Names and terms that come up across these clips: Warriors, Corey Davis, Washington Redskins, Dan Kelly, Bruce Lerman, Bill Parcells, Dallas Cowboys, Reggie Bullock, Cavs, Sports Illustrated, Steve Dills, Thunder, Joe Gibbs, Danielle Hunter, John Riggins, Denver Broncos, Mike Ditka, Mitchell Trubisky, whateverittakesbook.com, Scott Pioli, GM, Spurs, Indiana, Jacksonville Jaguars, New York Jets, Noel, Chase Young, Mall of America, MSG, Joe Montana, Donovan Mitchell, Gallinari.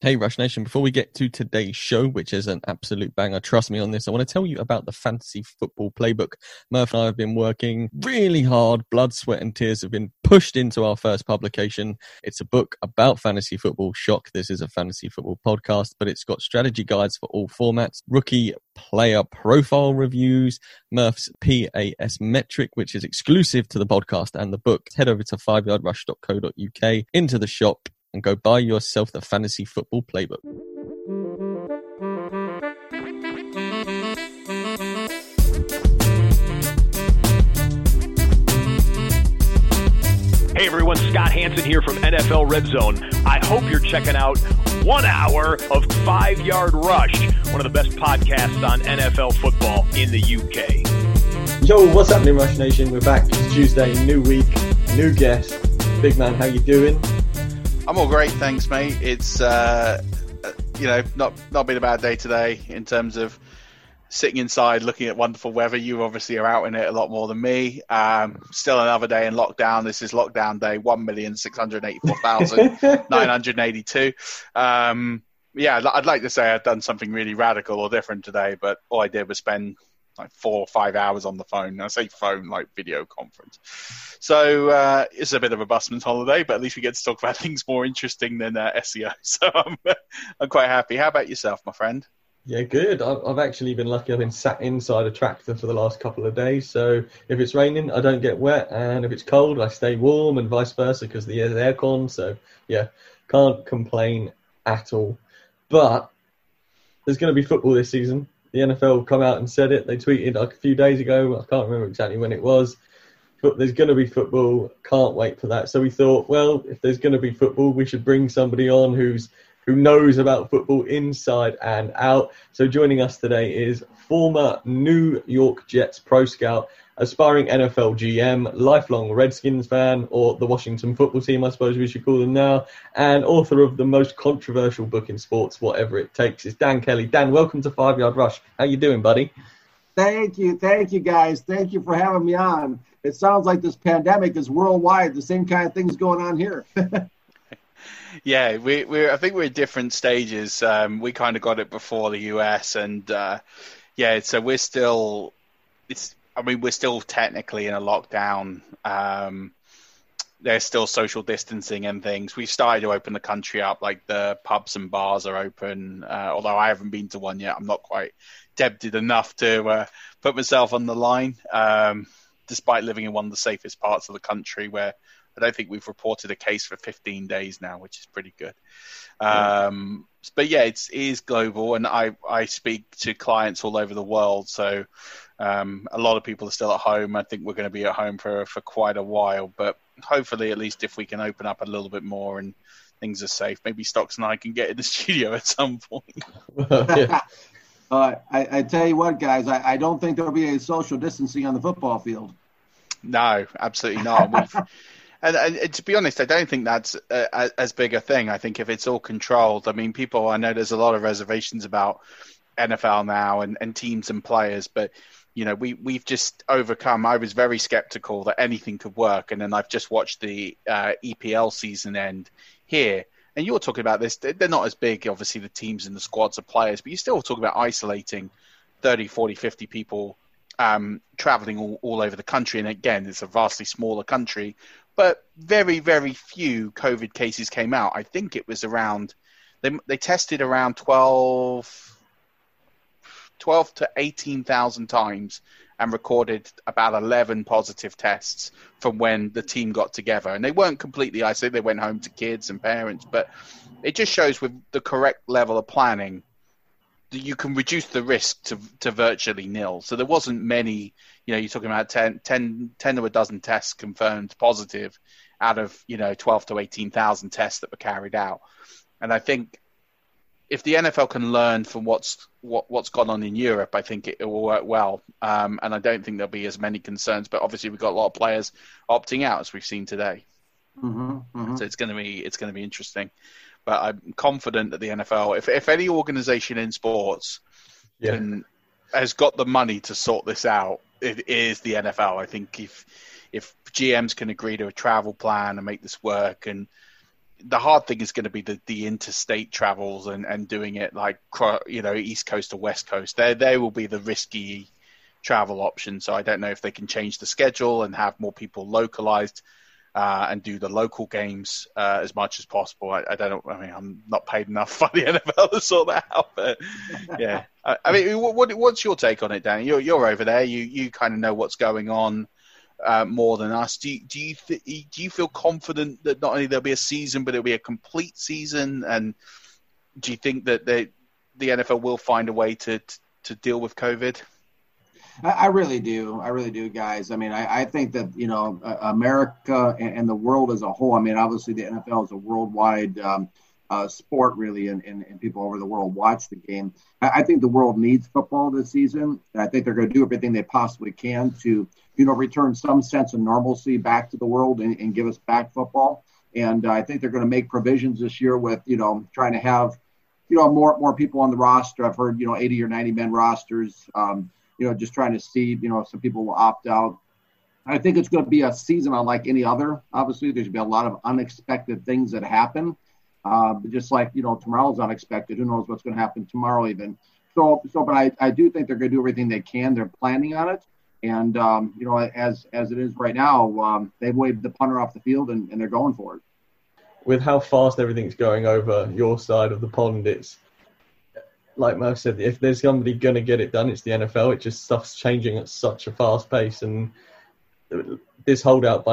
Hey Rush Nation, before we get to today's show, which is an absolute banger, trust me on this, I want to tell you about the Fantasy Football Playbook. Murph and I have been working really hard. Blood, sweat and tears have been pushed into our first publication. It's a book about fantasy football. Shock, this is a fantasy football podcast, but it's got strategy guides for all formats, rookie player profile reviews, Murph's PAS metric, which is exclusive to the podcast and the book. Head over to 5yardrush.co.uk, into the shop, and go buy yourself the Fantasy Football Playbook. Hey everyone, Scott Hansen here from NFL Red Zone. I hope you're checking out 1 hour of 5 Yard Rush, one of the best podcasts on NFL football in the UK. Yo, what's happening, Rush Nation? We're back. It's Tuesday, new week, new guest. Big man, how you doing? I'm all great, thanks, mate. It's, not been a bad day today in terms of sitting inside, looking at wonderful weather. You obviously are out in it a lot more than me. Still another day in lockdown. This is lockdown day 1,684,982. Yeah, I'd like to say I've done something really radical or different today, but all I did was spend like 4 or 5 hours on the phone. And I say phone, like video conference. So it's a bit of a busman's holiday, but at least we get to talk about things more interesting than SEO. So I'm quite happy. How about yourself, my friend? Yeah, good. I've actually been lucky. I've been sat inside a tractor for the last couple of days. So if it's raining, I don't get wet. And if it's cold, I stay warm and vice versa because the aircon. So yeah, can't complain at all. But there's going to be football this season. The NFL come out and said it. They tweeted a few days ago. I can't remember exactly when it was. But there's going to be football. Can't wait for that. So we thought, well, if there's going to be football, we should bring somebody on who knows about football inside and out. So joining us today is former New York Jets pro scout, aspiring NFL GM, lifelong Redskins fan, or the Washington football team, I suppose we should call them now, and author of the most controversial book in sports, Whatever It Takes, is Dan Kelly. Dan, welcome to 5 Yard Rush. How you doing, buddy? Thank you, guys. Thank you for having me on. It sounds like this pandemic is worldwide, the same kind of thing's going on here. Yeah, I think we're at different stages. We kind of got it before the US, and so we're still technically in a lockdown. There's still social distancing and things. We've started to open the country up, like the pubs and bars are open, although I haven't been to one yet. I'm not quite tempted enough to put myself on the line, despite living in one of the safest parts of the country where I don't think we've reported a case for 15 days now, which is pretty good. But yeah, it is global, and I speak to clients all over the world. So a lot of people are still at home. I think we're going to be at home for quite a while, but hopefully at least if we can open up a little bit more and things are safe, maybe Stocks and I can get in the studio at some point. I tell you what, guys, I don't think there'll be any social distancing on the football field. No, absolutely not. And to be honest, I don't think that's as big a thing. I think if it's all controlled, I mean, I know there's a lot of reservations about NFL now and teams and players, but you know, we've just overcome. I was very skeptical that anything could work, and then I've just watched the EPL season end here. And you're talking about this. They're not as big, obviously, the teams and the squads of players, but you're still talking about isolating 30, 40, 50 people traveling all over the country. And again, it's a vastly smaller country, but very, very few COVID cases came out. I think it was around, they tested around 12 to 18,000 times and recorded about 11 positive tests from when the team got together. And they weren't completely isolated. They went home to kids and parents. But it just shows with the correct level of planning that you can reduce the risk to virtually nil. So there wasn't many, you know, you're talking about 10 to a dozen tests confirmed positive out of, you know, 12 to 18,000 tests that were carried out. And I think if the NFL can learn from what's gone on in Europe, I think it will work well. And I don't think there'll be as many concerns. But obviously, we've got a lot of players opting out, as we've seen today. So it's going to be interesting. But I'm confident that the NFL, if any organization in sports has got the money to sort this out, it is the NFL. I think if GMs can agree to a travel plan and make this work, and the hard thing is going to be the interstate travels and doing it like, you know, East Coast to West Coast. They will be the risky travel option. So I don't know if they can change the schedule and have more people localized and do the local games as much as possible. I'm not paid enough by the NFL to sort that out. But yeah, I mean, what's your take on it, Danny? You're over there. You kind of know what's going on more than us. Do you feel confident that not only there'll be a season, but it'll be a complete season? And do you think that the NFL will find a way to deal with COVID? I really do, guys. I mean, I think that, you know, America and the world as a whole, I mean, obviously the NFL is a worldwide sport, really, and people over the world watch the game. I think the world needs football this season. I think they're going to do everything they possibly can to, you know, return some sense of normalcy back to the world and give us back football. And I think they're going to make provisions this year with, you know, trying to have, you know, more people on the roster. I've heard, you know, 80 or 90 men rosters, you know, just trying to see, you know, if some people will opt out. I think it's going to be a season unlike any other. Obviously, there's going to be a lot of unexpected things that happen. But just like, you know, tomorrow's unexpected. Who knows what's going to happen tomorrow even. So, but I do think they're going to do everything they can. They're planning on it. And, you know, as it is right now, they've waved the punter off the field and they're going for it. With how fast everything's going over your side of the pond, it's like Mo said, if there's somebody going to get it done, it's the NFL. It just stuff's changing at such a fast pace. And this opting out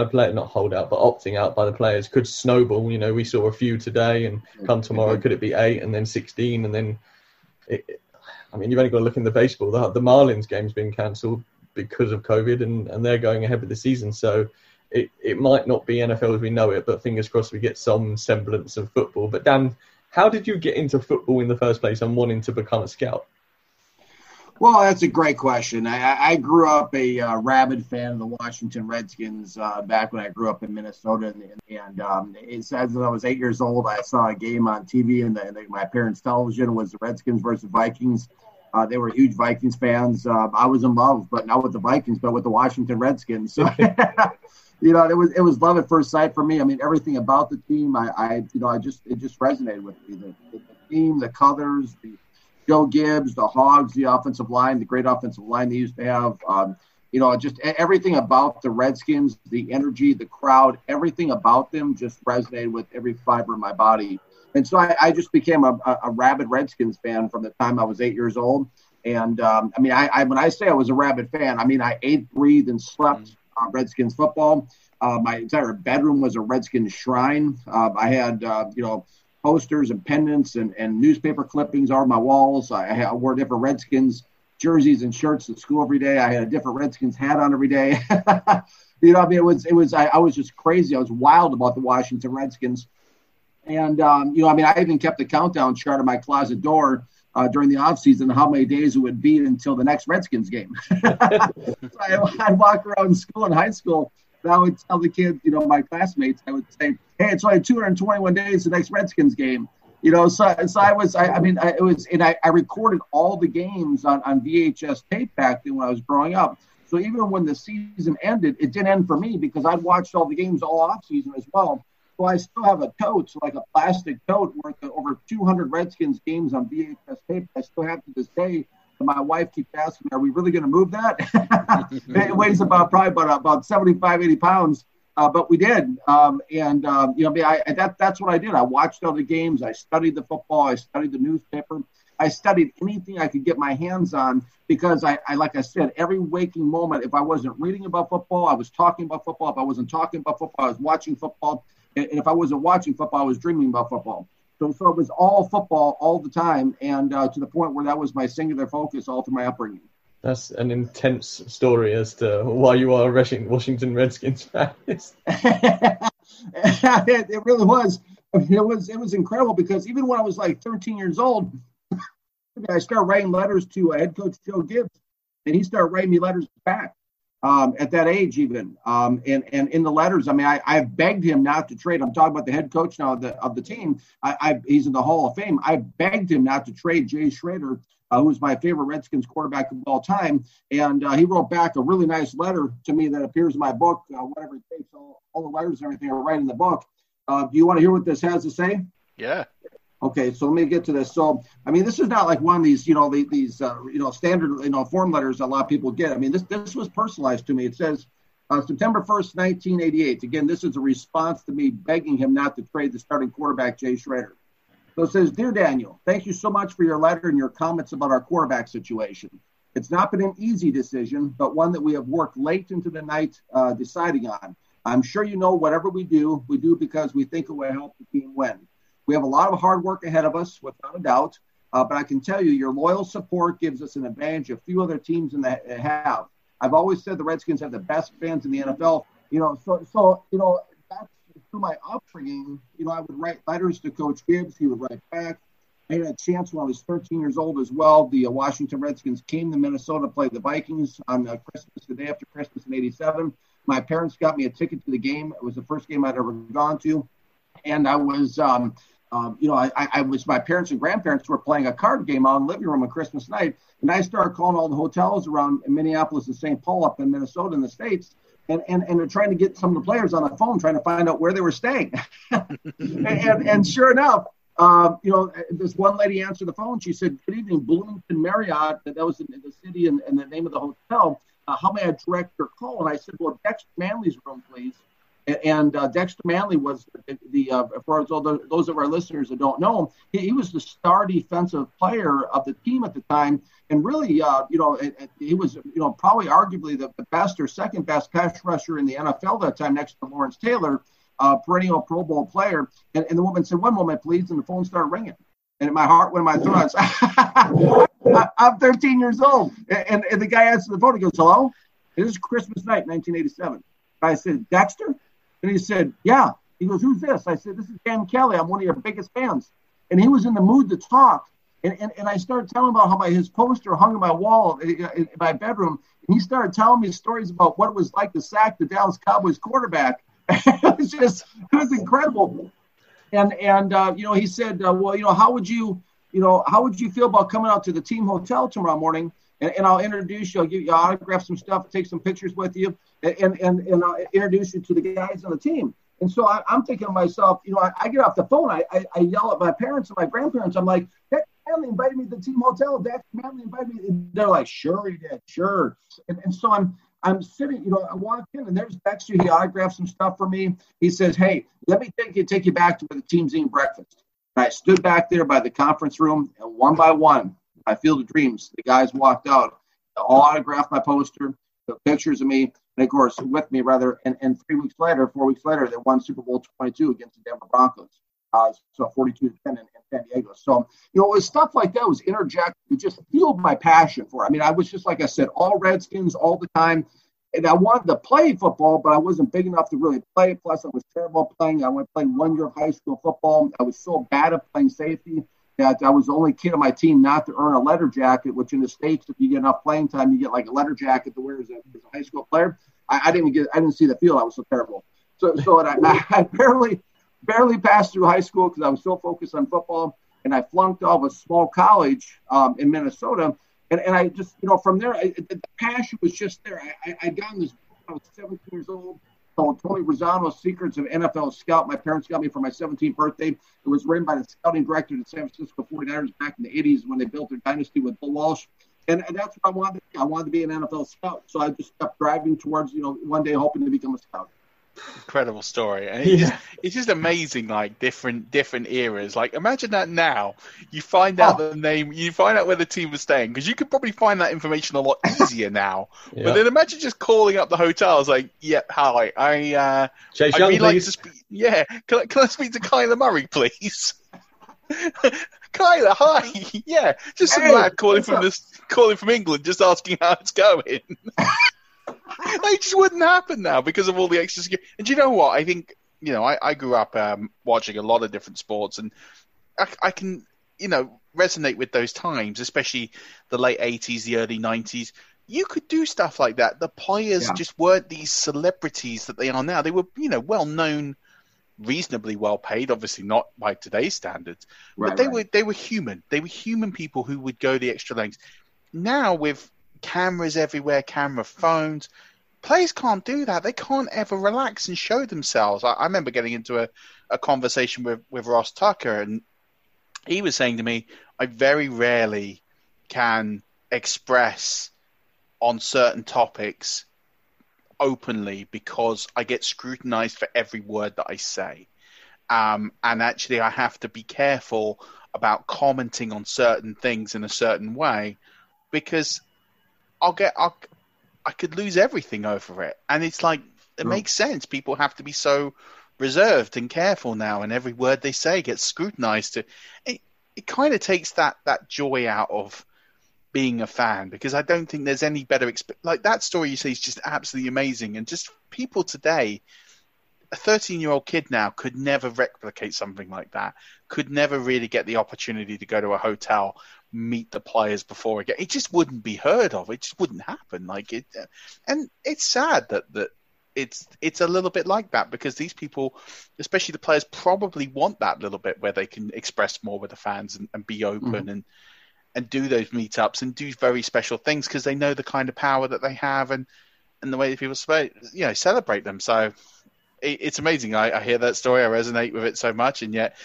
by the players could snowball. You know, we saw a few today, and come tomorrow, could it be 8 and then 16? And then, I mean, you've only got to look in the baseball. The Marlins game's been cancelled because of COVID, and they're going ahead with the season. So it might not be NFL as we know it, but fingers crossed we get some semblance of football. But Dan, how did you get into football in the first place and wanting to become a scout? Well, that's a great question. I grew up a rabid fan of the Washington Redskins back when I grew up in Minnesota. And it's, as I was 8 years old, I saw a game on TV, and my parents' television was the Redskins versus Vikings. They were huge Vikings fans. I was in love, but not with the Vikings, but with the Washington Redskins. So, you know, it was love at first sight for me. I mean, everything about the team, it just resonated with me. The team, the colors, the Joe Gibbs, the Hogs, the offensive line, the great offensive line they used to have. You know, just everything about the Redskins, the energy, the crowd, everything about them just resonated with every fiber of my body. And so I just became a rabid Redskins fan from the time I was 8 years old. And, I mean, when I say I was a rabid fan, I mean, I ate, breathed, and slept Redskins football. My entire bedroom was a Redskins shrine. I had, posters and pendants and newspaper clippings on my walls. I wore different Redskins jerseys and shirts to school every day. I had a different Redskins hat on every day. I was just crazy. I was wild about the Washington Redskins. And, I even kept a countdown chart on my closet door during the offseason, how many days it would be until the next Redskins game. So I'd walk around school in high school, and I would tell the kids, my classmates, I would say, hey, it's only 221 days to the next Redskins game. I recorded all the games on VHS tape back then when I was growing up. So even when the season ended, it didn't end for me because I'd watched all the games all off season as well. So I still have a tote, like a plastic tote worth of over 200 Redskins games on VHS tape. I still have to this day. And my wife keeps asking me, are we really going to move that? It weighs about 75, 80 pounds. But we did. That's what I did. I watched all the games. I studied the football. I studied the newspaper. I studied anything I could get my hands on because I like I said, every waking moment, if I wasn't reading about football, I was talking about football. If I wasn't talking about football, I was watching football. And if I wasn't watching football, I was dreaming about football. So it was all football all the time, and to the point where that was my singular focus all through my upbringing. That's an intense story as to why you are a Washington Redskins fan. It really was. It was incredible because even when I was like 13 years old, I started writing letters to head coach Joe Gibbs, and he started writing me letters back at that age even. And in the letters, I begged him not to trade. I'm talking about the head coach now of the team. He's in the Hall of Fame. I begged him not to trade Jay Schroeder, who was my favorite Redskins quarterback of all time. And he wrote back a really nice letter to me that appears in my book, Whatever It Takes. All the letters and everything are right in the book. Do you want to hear what this has to say? Yeah. Okay, so let me get to this. So, this is not like one of these, standard, form letters a lot of people get. This was personalized to me. It says, September 1st, 1988. Again, this is a response to me begging him not to trade the starting quarterback, Jay Schroeder. So it says, Dear Daniel, thank you so much for your letter and your comments about our quarterback situation. It's not been an easy decision, but one that we have worked late into the night deciding on. I'm sure you know whatever we do because we think it will help the team win. We have a lot of hard work ahead of us, without a doubt, but I can tell you your loyal support gives us an advantage a few other teams have. I've always said the Redskins have the best fans in the NFL. So that's through my upbringing. I would write letters to Coach Gibbs. He would write back. I had a chance when I was 13 years old as well. The Washington Redskins came to Minnesota to play the Vikings on Christmas, the day after Christmas in '87. My parents got me a ticket to the game. It was the first game I'd ever gone to. And I was... my parents and grandparents were playing a card game out in the living room on Christmas night. And I started calling all the hotels around Minneapolis and St. Paul up in Minnesota in the States. And they're trying to get some of the players on the phone, trying to find out where they were staying. and sure enough, this one lady answered the phone. She said, Good evening, Bloomington Marriott. That was in the city and the name of the hotel. How may I direct your call? And I said, well, Dexter Manley's room, please. And Dexter Manley was the for those of our listeners that don't know him, he was the star defensive player of the team at the time. And really, he was, probably arguably the best or second best pass rusher in the NFL that time next to Lawrence Taylor, perennial Pro Bowl player. And the woman said, one moment, please. And the phone started ringing. And my heart went in my throat. I'm 13 years old. And the guy answered the phone. He goes, hello? It is Christmas night, 1987. I said, Dexter? And he said, yeah. He goes, who's this? I said, this is Dan Kelly. I'm one of your biggest fans. And he was in the mood to talk. And I started telling him about how his poster hung on my wall in my bedroom. And he started telling me stories about what it was like to sack the Dallas Cowboys quarterback. It was incredible. And he said, how would you feel about coming out to the team hotel tomorrow morning? And I'll introduce you. I'll give you autograph some stuff, take some pictures with you, and I'll introduce you to the guys on the team. And so I'm thinking to myself, I get off the phone. I yell at my parents and my grandparents. I'm like, Dexter Manley invited me to the team hotel. Dexter Manley invited me. And they're like, sure he did, sure. And so I'm sitting, I walk in, and there's Dexter. He autographed some stuff for me. He says, hey, let me take you back to where the team's eating breakfast. And I stood back there by the conference room, and one by one, I feel the dreams. The guys walked out, all autographed my poster, took pictures of me. Nick Orr's with me, rather, and 4 weeks later, they won Super Bowl 22 against the Denver Broncos, so 42-10 in San Diego. So, you know, it was stuff like that was interjected. It just fueled my passion for it. I mean, I was just, like I said, all Redskins all the time. And I wanted to play football, but I wasn't big enough to really play. Plus, I was terrible playing. I went to play 1 year of high school football. I was so bad at playing safety that I was the only kid on my team not to earn a letter jacket, which in the States, if you get enough playing time, you get like a letter jacket to wear as a high school player. I didn't see the field. I was so terrible. So I barely passed through high school because I was so focused on football. And I flunked off a small college in Minnesota. And I just, you know, from there, the passion was just there. I got in this book when I was 17 years old, called Tony Rosano's Secrets of NFL Scout. My parents got me for my 17th birthday. It was written by the scouting director of the San Francisco 49ers back in the 80s when they built their dynasty with Bill Walsh. And that's what I wanted to be. I wanted to be an NFL scout. So I just kept driving towards, you know, one day hoping to become a scout. Incredible story, and it's just amazing. Like different eras. Like imagine that now. You find out the name. You find out where the team was staying because you could probably find that information a lot easier now. Yeah. But then imagine just calling up the hotels. Like, hi, Chase Young, really like to speak. Yeah, can I speak to Kyler Murray, please? Kyler, hi. Yeah, just some lad calling from England, just asking how it's going. They just wouldn't happen now because of all the extra security. And do you know what? I think, you know, I grew up watching a lot of different sports, and I can, you know, resonate with those times, especially the late 80s, the early 90s. You could do stuff like that. The players just weren't these celebrities that they are now. They were, you know, well-known, reasonably well-paid, obviously not by today's standards. Right, but they were human. They were human people who would go the extra lengths. Now with cameras everywhere, camera phones, players can't do that. They can't ever relax and show themselves. I remember getting into a conversation with Ross Tucker, and he was saying to me, I very rarely can express on certain topics openly because I get scrutinized for every word that I say. And actually I have to be careful about commenting on certain things in a certain way because I could lose everything over it. And it's like, it makes sense. People have to be so reserved and careful now. And every word they say gets scrutinized. It kind of takes that joy out of being a fan, because I don't think there's any better, like that story you see is just absolutely amazing. And just people today, a 13-year-old kid now could never replicate something like that, could never really get the opportunity to go to a hotel, meet the players before again. It just wouldn't be heard of. It just wouldn't happen. Like it, and it's sad that it's a little bit like that, because these people, especially the players, probably want that little bit where they can express more with the fans and be open and do those meetups and do very special things because they know the kind of power that they have and the way that people celebrate them. So it's amazing. I hear that story. I resonate with it so much, and yet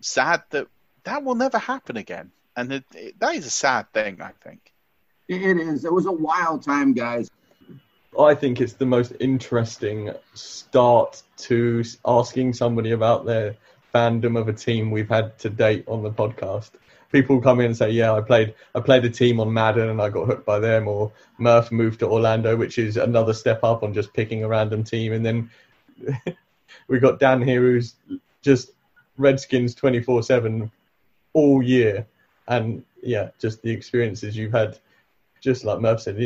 sad that will never happen again. And that is a sad thing, I think. It is. It was a wild time, guys. I think it's the most interesting start to asking somebody about their fandom of a team we've had to date on the podcast. People come in and say, yeah, I played a team on Madden and I got hooked by them, or Murph moved to Orlando, which is another step up on just picking a random team. And then we got Dan here, who's just Redskins 24/7 all year. And yeah, just the experiences you've had, just like Murph said,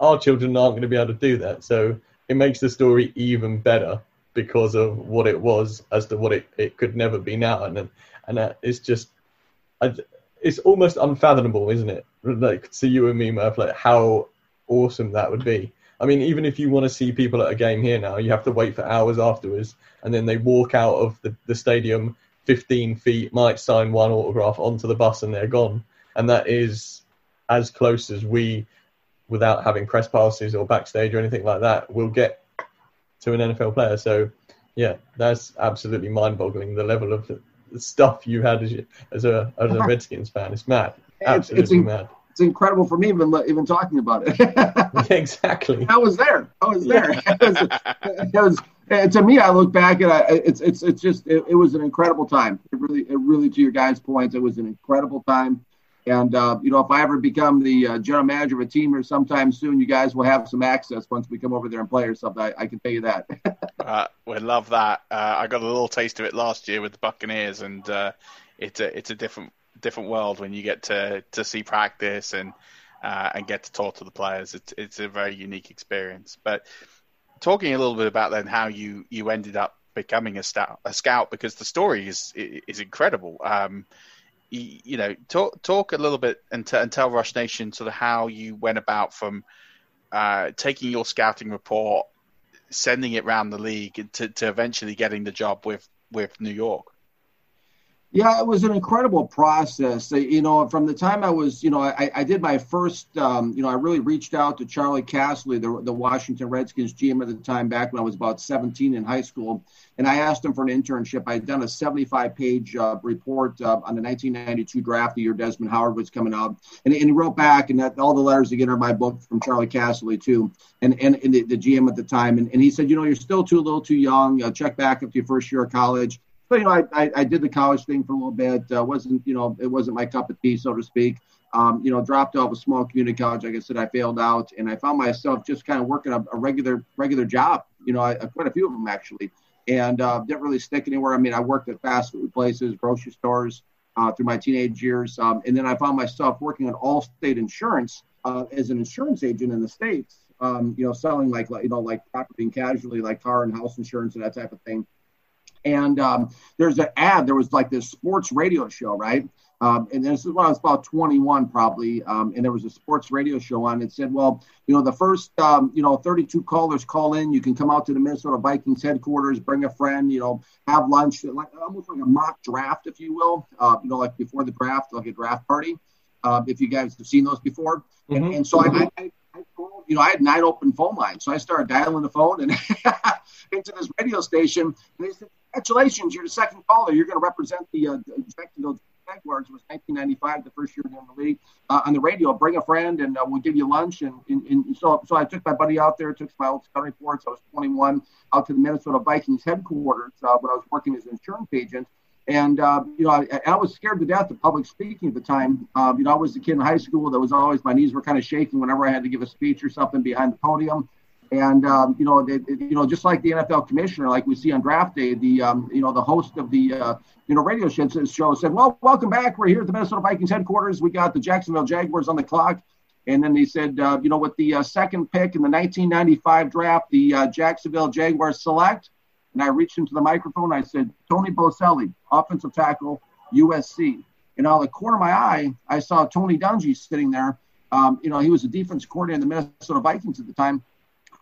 our children aren't going to be able to do that. So it makes the story even better because of what it was as to what it could never be now. And it's just, it's almost unfathomable, isn't it? Like to you and me, Murph, like how awesome that would be. I mean, even if you want to see people at a game here now, you have to wait for hours afterwards, and then they walk out of the stadium 15 feet, might sign one autograph, onto the bus, and they're gone. And that is as close as we, without having press passes or backstage or anything like that, will get to an NFL player. So, yeah, that's absolutely mind-boggling, the level of the stuff you had as a Redskins fan. It's mad. Absolutely mad. It's incredible for me even talking about it. Exactly. I was there. It was And to me, I look back and it's just it was an incredible time. It really, to your guys' points, it was an incredible time. And, if I ever become the general manager of a team or sometime soon, you guys will have some access once we come over there and play or something. I can tell you that. We love that. I got a little taste of it last year with the Buccaneers, and it's a different world when you get to see practice and get to talk to the players. It's a very unique experience. But talking a little bit about then how you ended up becoming a scout, because the story is incredible. Talk a little bit and tell Rush Nation sort of how you went about from taking your scouting report, sending it around the league to eventually getting the job with New York. Yeah, it was an incredible process. From the time I was, I did my first, I really reached out to Charlie Castley, the Washington Redskins GM at the time, back when I was about 17 in high school. And I asked him for an internship. I had done a 75-page report on the 1992 draft, the year Desmond Howard was coming out. And he wrote back, and all the letters again are in my book from Charlie Castley, too, and the GM at the time. And he said, you're still a little too young. Check back after your first year of college. But, I did the college thing for a little bit. It wasn't my cup of tea, so to speak. Dropped out of a small community college. Like I said, I failed out, and I found myself just kind of working a regular job. Quite a few of them, actually, and didn't really stick anywhere. I mean, I worked at fast food places, grocery stores through my teenage years. And then I found myself working at Allstate Insurance as an insurance agent in the States, selling like property and casualty, like car and house insurance and that type of thing. And there's an ad. There was like this sports radio show, right? And this is when I was about 21, probably. And there was a sports radio show on. It said, well, the first, 32 callers call in. You can come out to the Minnesota Vikings headquarters, bring a friend, have lunch, almost like a mock draft, if you will, like before the draft, like a draft party, if you guys have seen those before. Mm-hmm. And so I called, I had 9 open phone lines. So I started dialing the phone and into this radio station. And they said, congratulations, you're the second caller. You're going to represent the Jacksonville Jaguars. It was 1995, the first year in the league, on the radio. Bring a friend, and we'll give you lunch. And so I took my buddy out there, took my old scout reports. I was 21, out to the Minnesota Vikings headquarters when I was working as an insurance agent. And, I was scared to death of public speaking at the time. I was a kid in high school that was always, my knees were kind of shaking whenever I had to give a speech or something behind the podium. And, just like the NFL commissioner, like we see on draft day, the host of the, radio show said, well, welcome back. We're here at the Minnesota Vikings headquarters. We got the Jacksonville Jaguars on the clock. And then they said, with the second pick in the 1995 draft, the Jacksonville Jaguars select. And I reached into the microphone. I said, Tony Boselli, offensive tackle, USC. And out of the corner of my eye, I saw Tony Dungy sitting there. He was a defense coordinator in the Minnesota Vikings at the time.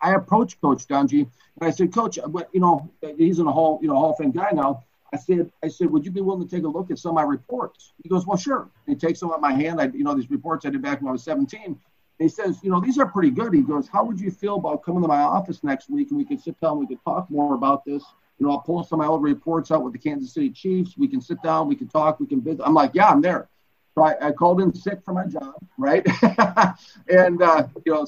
I approached Coach Dungy and I said, Coach, he's in a Hall of Fame guy now. I said, would you be willing to take a look at some of my reports? He goes, well, sure. And he takes them out of my hand. These reports I did back when I was 17. And he says, these are pretty good. He goes, how would you feel about coming to my office next week and we could sit down, we could talk more about this. I'll pull some of my old reports out with the Kansas City Chiefs. We can sit down, we can talk, we can visit. I'm like, yeah, I'm there. So I called in sick for my job, right? And,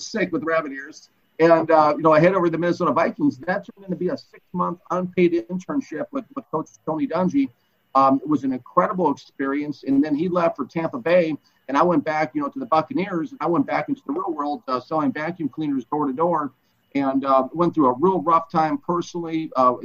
sick with rabbit ears. And, I head over to the Minnesota Vikings. That turned into be a 6-month unpaid internship with Coach Tony Dungy. It was an incredible experience. And then he left for Tampa Bay, and I went back, to the Buccaneers. And I went back into the real world selling vacuum cleaners door-to-door and went through a real rough time personally. I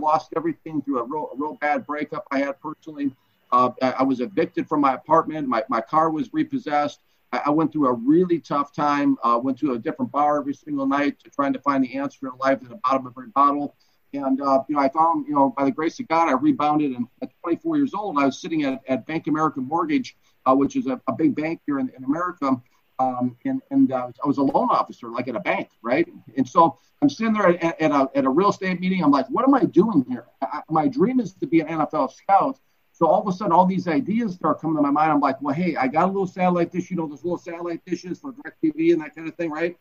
lost everything through a real bad breakup I had personally. I was evicted from my apartment. My car was repossessed. I went through a really tough time, went to a different bar every single night trying to find the answer in life at the bottom of every bottle. And, I found, by the grace of God, I rebounded. And at 24 years old, I was sitting at Bank America Mortgage, which is a big bank here in America. And I was a loan officer, like at a bank, right? And so I'm sitting there at a real estate meeting. I'm like, what am I doing here? My dream is to be an NFL scout. So all of a sudden, all these ideas start coming to my mind. I'm like, well, hey, I got a little satellite dish, those little satellite dishes for DirecTV and that kind of thing, right?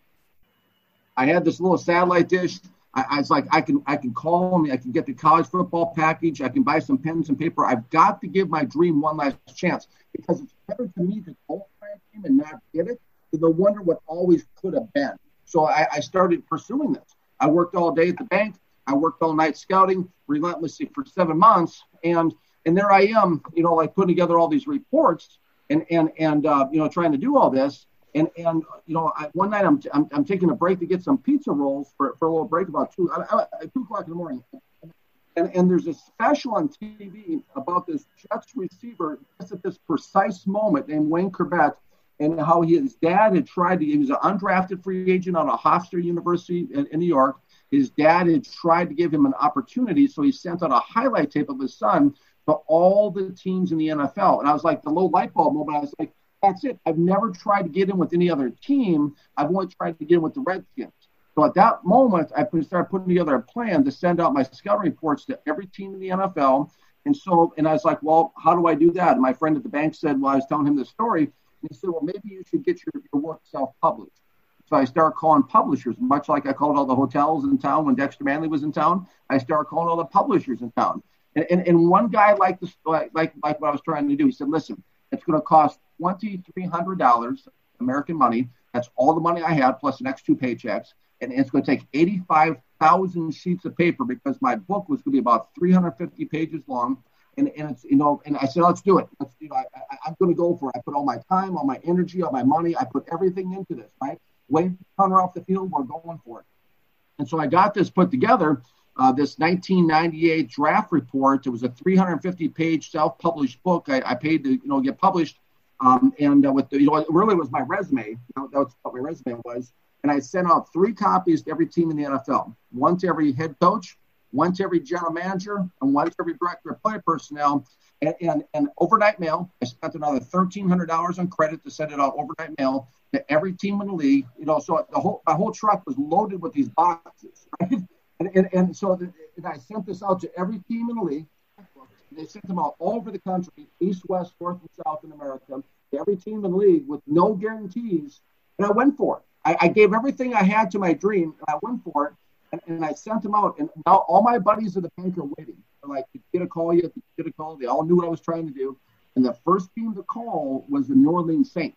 I had this little satellite dish. I was like, I can call them. I can get the college football package. I can buy some pens and paper. I've got to give my dream one last chance because it's better to me to go for a dream and not get it than to wonder what always could have been. So I started pursuing this. I worked all day at the bank. I worked all night scouting relentlessly for 7 months, and there I am, putting together all these reports, and trying to do all this. One night I'm taking a break to get some pizza rolls for a little break about 2 o'clock in the morning. And there's a special on TV about this Jets receiver just at this precise moment named Wayne Corbett, and how his dad had he was an undrafted free agent out of Hofstra University in New York. His dad had tried to give him an opportunity, so he sent out a highlight tape of his son to all the teams in the NFL. And I was like, the low light bulb moment, I was like, that's it. I've never tried to get in with any other team. I've only tried to get in with the Redskins. So at that moment, I started putting together a plan to send out my scouting reports to every team in the NFL. And I was like, well, how do I do that? And my friend at the bank said, well, I was telling him the story. And he said, well, maybe you should get your work self-published. So I started calling publishers, much like I called all the hotels in town when Dexter Manley was in town. I started calling all the publishers in town. And one guy liked what I was trying to do. He said, listen, it's going to cost $2,300 American money. That's all the money I had, plus the next two paychecks. And it's going to take 85,000 sheets of paper because my book was going to be about 350 pages long. And it's, you know, and I said, let's do it. I'm going to go for it. I put all my time, all my energy, all my money. I put everything into this, right? Wave Hunter off the field. We're going for it. And so I got this put together, this 1998 draft report. It was a 350-page self-published book. I paid to, get published. It really was my resume. That's what my resume was. And I sent out 3 copies to every team in the NFL, one to every head coach, one to every general manager, and one to every director of player personnel. And overnight mail, I spent another $1,300 on credit to send it out overnight mail to every team in the league. So my whole truck was loaded with these boxes, right? And I sent this out to every team in the league. They sent them out all over the country, east, west, north, and south in America, to every team in the league with no guarantees. And I went for it. I gave everything I had to my dream, and I went for it, and I sent them out. And now all my buddies at the bank are waiting. They're like, did you get a call yet? Did you get a call? They all knew what I was trying to do. And the first team to call was the New Orleans Saints.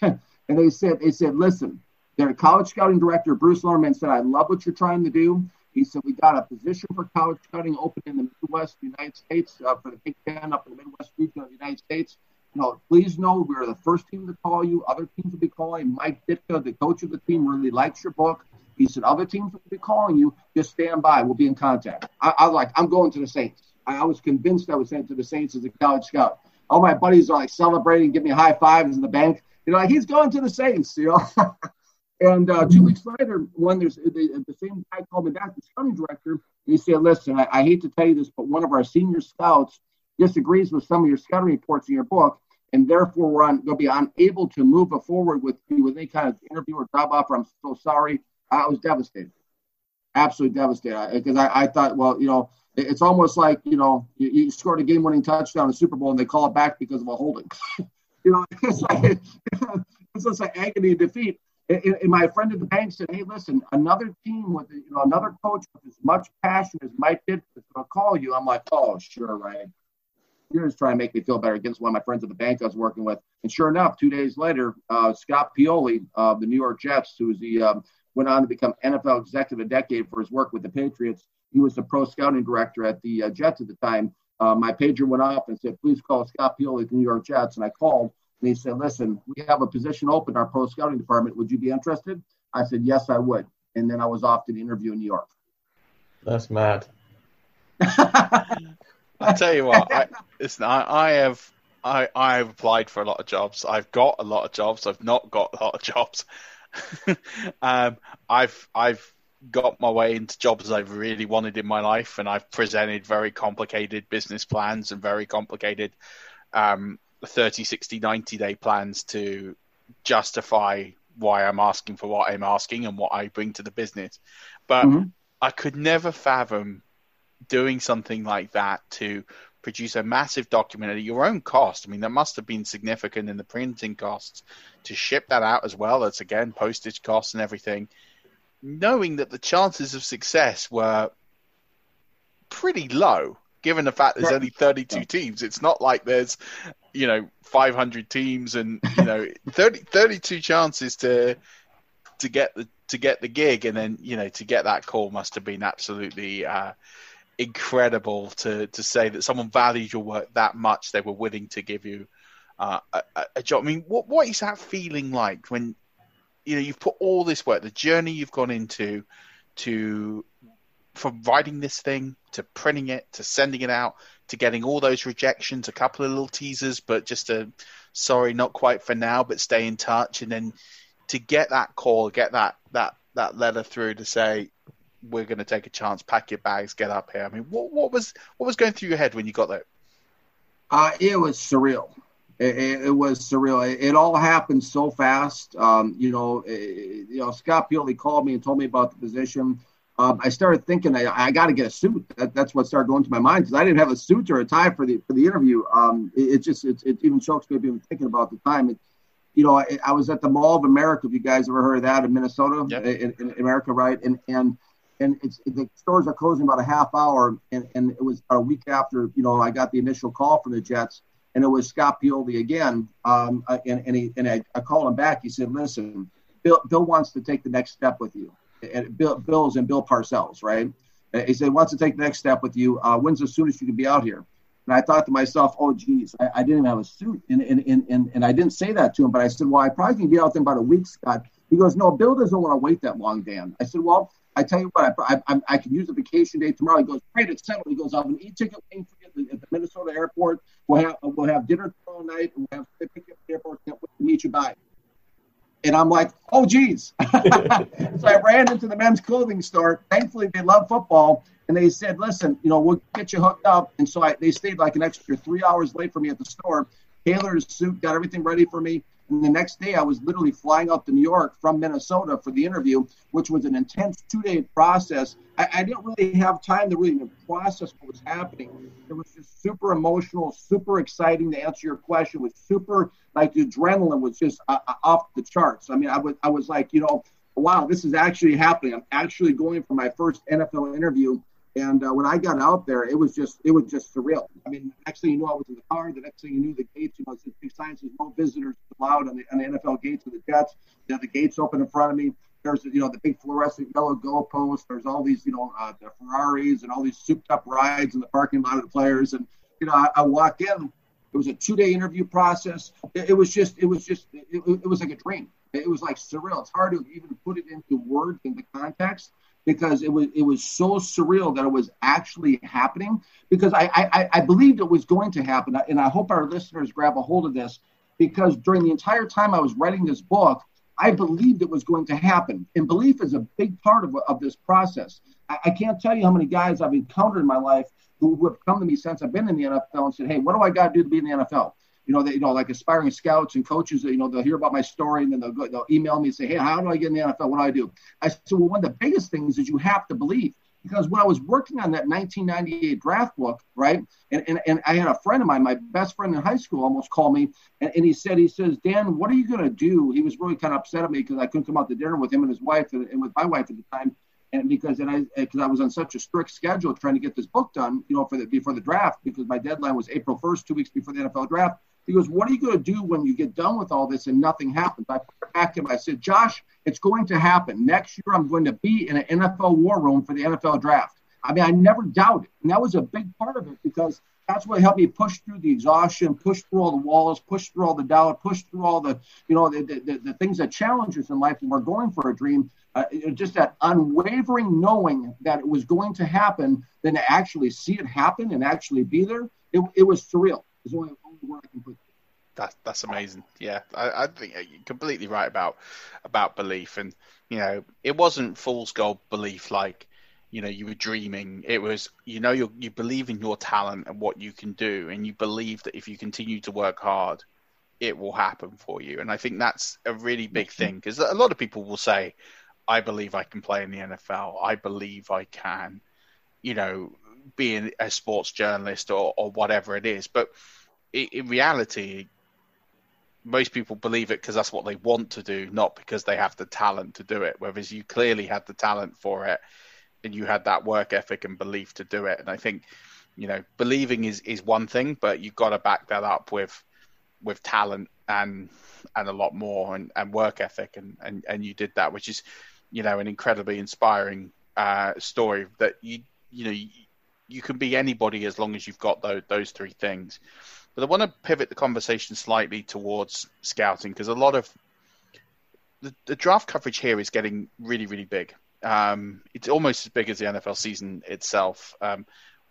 And they said, listen, their college scouting director, Bruce Lerman, said, I love what you're trying to do. He said, we got a position for college scouting open in the Midwest of the United States, for the Big Ten up in the Midwest region of the United States. Please know we're the first team to call you. Other teams will be calling. Mike Ditka, the coach of the team, really likes your book. He said, other teams will be calling you. Just stand by. We'll be in contact. I was like, I'm going to the Saints. I was convinced I was sent to the Saints as a college scout. All my buddies are like celebrating, giving me high fives in the bank. Like he's going to the Saints, And 2 weeks later, the same guy called me back, the scouting director, and he said, listen, I hate to tell you this, but one of our senior scouts disagrees with some of your scouting reports in your book, and therefore we're going to be unable to move forward with you with any kind of interview or job offer. I'm so sorry. I was devastated, absolutely devastated, because I thought, well, it's almost like, you scored a game-winning touchdown in the Super Bowl, and they call it back because of a holding. It's just like agony of defeat. And my friend at the bank said, hey, listen, another team with another coach with as much passion as Mike did is going to call you. I'm like, oh, sure, right. You're just trying to make me feel better against one of my friends at the bank I was working with. And sure enough, 2 days later, Scott Pioli of the New York Jets, who was went on to become NFL executive a decade for his work with the Patriots. He was the pro scouting director at the Jets at the time. My pager went off and said, please call Scott Pioli at the New York Jets. And I called. And he said, listen, we have a position open in our pro scouting department. Would you be interested? I said, yes, I would. And then I was off to the interview in New York. That's mad. I tell you what, I have applied for a lot of jobs. I've got a lot of jobs. I've not got a lot of jobs. I've got my way into jobs I've really wanted in my life, and I've presented very complicated business plans and very complicated 30, 60, 90-day plans to justify why I'm asking for what I'm asking and what I bring to the business. But I could never fathom doing something like that to produce a massive document at your own cost. I mean, that must have been significant in the printing costs to ship that out as well. That's, again, postage costs and everything. Knowing that the chances of success were pretty low, given the fact there's only 32 teams. It's not like there's... 500 teams and 32 chances to get the gig, and then to get that call must have been absolutely incredible to say that someone valued your work that much they were willing to give you a job. I mean, what is that feeling like when, you know, you've put all this work, the journey you've gone into, to from writing this thing to printing it to sending it out to getting all those rejections, a couple of little teasers, but just a sorry, not quite for now, but stay in touch, and then to get that call, get that letter through to say, we're going to take a chance, pack your bags, get up here. I mean, what was going through your head when you got there? It was surreal. It was surreal. It all happened so fast. Scott Pioli called me and told me about the position. I started thinking I got to get a suit. That's what started going to my mind, because I didn't have a suit or a tie for the interview. It even chokes me up even thinking about the time. I was at the Mall of America, if you guys ever heard of that, in Minnesota, yep. in America, right? And the stores are closing about a half hour, and it was a week after, I got the initial call from the Jets, and it was Scott Pioli again, and I called him back. He said, listen, Bill wants to take the next step with you. And Bill's and Bill Parcells, right? And he said, wants to take the next step with you. When's the soonest you can be out here? And I thought to myself, oh, geez, I didn't even have a suit. And I didn't say that to him, but I said, well, I probably can be out there in about a week, Scott. He goes, no, Bill doesn't want to wait that long, Dan. I said, well, I tell you what, I can use a vacation day tomorrow. He goes, great, it's settled. He goes, I'll have an e-ticket waiting for you at the Minnesota airport. We'll have dinner tomorrow night, and we'll have to pick you up at the airport. Can't wait to meet you. Bye. And I'm like, oh, geez. So I ran into the men's clothing store. Thankfully, they love football. And they said, listen, we'll get you hooked up. And so they stayed like an extra 3 hours late for me at the store, tailored his suit, got everything ready for me. And the next day, I was literally flying out to New York from Minnesota for the interview, which was an intense 2-day process. I didn't really have time to really process what was happening. It was just super emotional, super exciting. To answer your question, it was super, like, the adrenaline was just off the charts. I mean, I was like, wow, this is actually happening. I'm actually going for my first NFL interview. And when I got out there, it was just surreal. I mean, the next thing you knew, I was in the car. The next thing you knew, the gates, it's big signs, there's no visitors allowed on the NFL gates of the Jets. The gates open in front of me. There's, the big fluorescent yellow goalposts. There's all these, the Ferraris and all these souped-up rides in the parking lot of the players. And, I walk in. It was a 2-day interview process. It was like a dream. It was like surreal. It's hard to even put it into words in the context, because it was so surreal that it was actually happening, because I believed it was going to happen. And I hope our listeners grab a hold of this, because during the entire time I was writing this book, I believed it was going to happen. And belief is a big part of this process. I can't tell you how many guys I've encountered in my life who have come to me since I've been in the NFL and said, hey, what do I got to do to be in the NFL? Like aspiring scouts and coaches, they'll hear about my story, and then they'll email me and say, hey, how do I get in the NFL? What do I do? I said, well, one of the biggest things is you have to believe. Because when I was working on that 1998 draft book, right, and I had a friend of mine, my best friend in high school, almost called me, and he says, Dan, what are you going to do? He was really kind of upset at me because I couldn't come out to dinner with him and his wife, and with my wife at the time, because I was on such a strict schedule trying to get this book done, before the draft, because my deadline was April 1st, 2 weeks before the NFL draft. He goes, what are you going to do when you get done with all this and nothing happens? I put back to him. I said, Josh, it's going to happen. Next year, I'm going to be in an NFL war room for the NFL draft. I mean, I never doubted. And that was a big part of it, because that's what helped me push through the exhaustion, push through all the walls, push through all the doubt, push through all the things that challenge us in life when we're going for a dream. Just that unwavering knowing that it was going to happen, then to actually see it happen and actually be there, it was surreal. Is only word I can put. That's amazing. Yeah, I think you're completely right about belief, and it wasn't fool's gold belief. Like, you were dreaming. It was you believe in your talent and what you can do, and you believe that if you continue to work hard, it will happen for you. And I think that's a really big thing, because a lot of people will say, "I believe I can play in the NFL. I believe I can," being a sports journalist or whatever it is. But in reality, most people believe it because that's what they want to do, not because they have the talent to do it. Whereas you clearly had the talent for it, and you had that work ethic and belief to do it. And I think, believing is one thing, but you've got to back that up with talent and a lot more and work ethic. And you did that, which is, an incredibly inspiring story that you you can be anybody as long as you've got those three things. But I want to pivot the conversation slightly towards scouting, because a lot of the draft coverage here is getting really, really big. It's almost as big as the NFL season itself.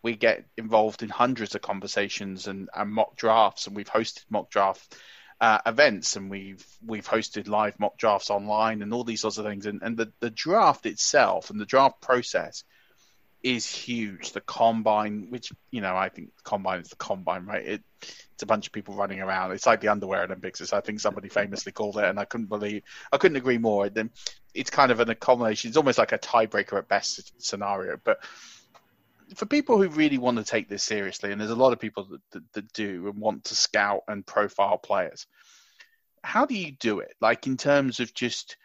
We get involved in hundreds of conversations and mock drafts, and we've hosted mock draft events, and we've hosted live mock drafts online and all these sorts of things. And the draft itself and the draft process is huge. The combine, which, you know, I think combine is the combine, right? It's a bunch of people running around. It's like the underwear Olympics, as I think somebody famously called it, and I couldn't agree more. It's kind of an accumulation. It's almost like a tiebreaker at best scenario. But for people who really want to take this seriously, and there's a lot of people that do and want to scout and profile players, how do you do it? Like, in terms of just,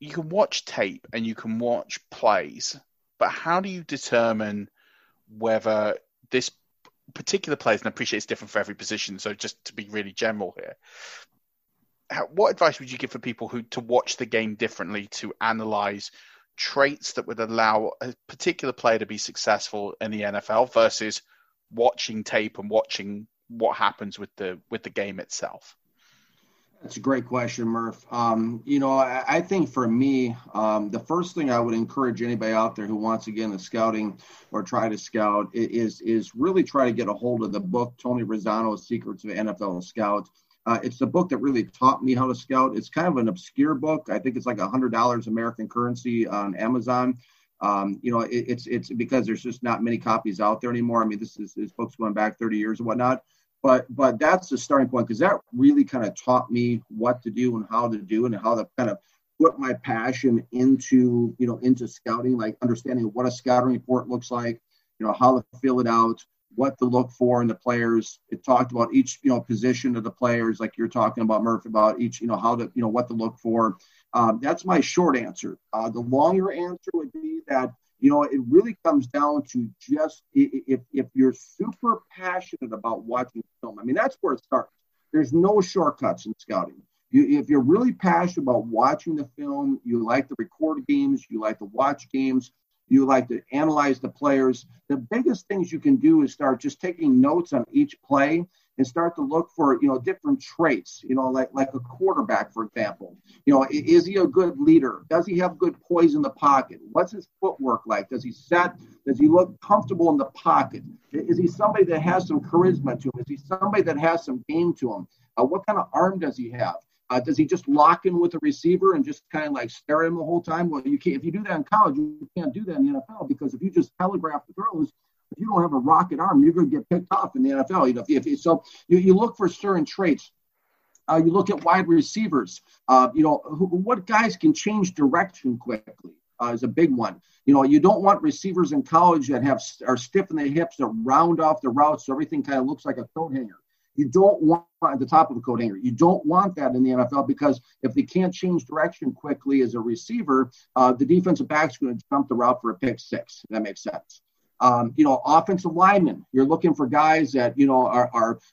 you can watch tape and you can watch plays, but how do you determine whether this particular player, and I appreciate it's different for every position, so just to be really general here, what advice would you give for people who to watch the game differently, to analyze traits that would allow a particular player to be successful in the NFL versus watching tape and watching what happens with the game itself? That's a great question, Murph. I think for me, the first thing I would encourage anybody out there who wants, again, the scouting or try to scout is really try to get a hold of the book, Tony Rizzano's Secrets of NFL Scouts. It's the book that really taught me how to scout. It's kind of an obscure book. I think it's like $100 American currency on Amazon. It's because there's just not many copies out there anymore. I mean, this book's going back 30 years and whatnot. But that's the starting point, because that really kind of taught me what to do and how to do and how to kind of put my passion into scouting, like understanding what a scouting report looks like, how to fill it out, what to look for in the players. It talked about each, position of the players, like you're talking about, Murph, about each, how to, what to look for. That's my short answer. The longer answer would be that, it really comes down to just if you're super passionate about watching film. I mean, that's where it starts. There's no shortcuts in scouting. If you're really passionate about watching the film, you like to record games, you like to watch games, you like to analyze the players, the biggest things you can do is start just taking notes on each play and start to look for, different traits, like a quarterback, for example. Is he a good leader? Does he have good poise in the pocket? What's his footwork like? Does he set? Does he look comfortable in the pocket? Is he somebody that has some charisma to him? Is he somebody that has some game to him? What kind of arm does he have? Does he just lock in with the receiver and just kind of like stare at him the whole time? Well, you can't. If you do that in college, you can't do that in the NFL, because if you just telegraph the throws, if you don't have a rocket arm, you're going to get picked off in the NFL. So you look for certain traits. You look at wide receivers. What guys can change direction quickly is a big one. You don't want receivers in college that are stiff in the hips, that round off the routes, so everything kind of looks like a coat hanger. You don't want at the top of the coat hanger. You don't want that in the NFL, because if they can't change direction quickly as a receiver, the defensive back's going to jump the route for a pick six. That makes sense. Offensive linemen, you're looking for guys that,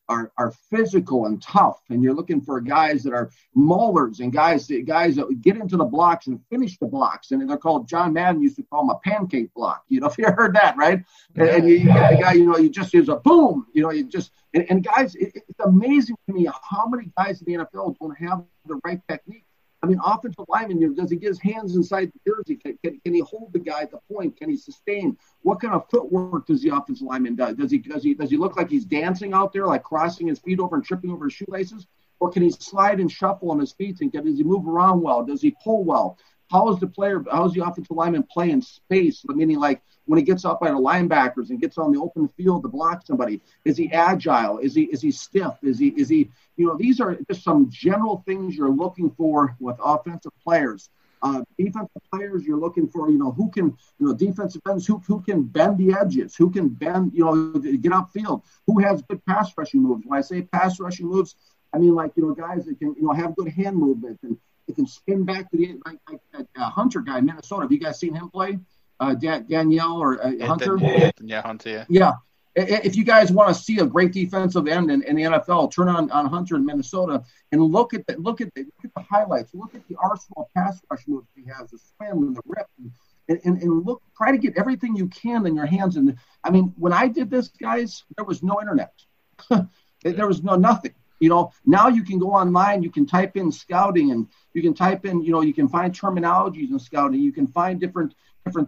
are physical and tough. And you're looking for guys that are maulers and guys that get into the blocks and finish the blocks. And they're called, John Madden used to call them a pancake block. If you heard that, right? And you got a guy, you just use a boom, and guys, it's amazing to me how many guys in the NFL don't have the right technique. I mean, offensive lineman, does he get his hands inside the jersey? Can he hold the guy at the point? Can he sustain? What kind of footwork does the offensive lineman do? Does he look like he's dancing out there, like crossing his feet over and tripping over his shoelaces? Or can he slide and shuffle on his feet? And does he move around well? Does he pull well? How is the offensive lineman play in space? Meaning, like when he gets up by the linebackers and gets on the open field to block somebody, is he agile? Is he stiff? Is he? These are just some general things you're looking for with offensive players. Defensive players, you're looking for, who can, defensive ends, who can bend the edges, who can bend, get upfield, who has good pass rushing moves. When I say pass rushing moves, I mean guys that can, have good hand movement and. It can spin back to the like that Hunter guy in Minnesota. Have you guys seen him play? Danielle or Hunter? Hunter, yeah. Yeah. If you guys want to see a great defensive end in the NFL, turn on Hunter in Minnesota and look at the highlights. Look at the arsenal of pass rush moves he has, the swim and the rip. and look, try to get everything you can in your hands. And I mean, when I did this, guys, there was no internet. There was no nothing. You know, now you can go online, you can type in scouting, and you can type in, you know, you can find terminologies in scouting, you can find different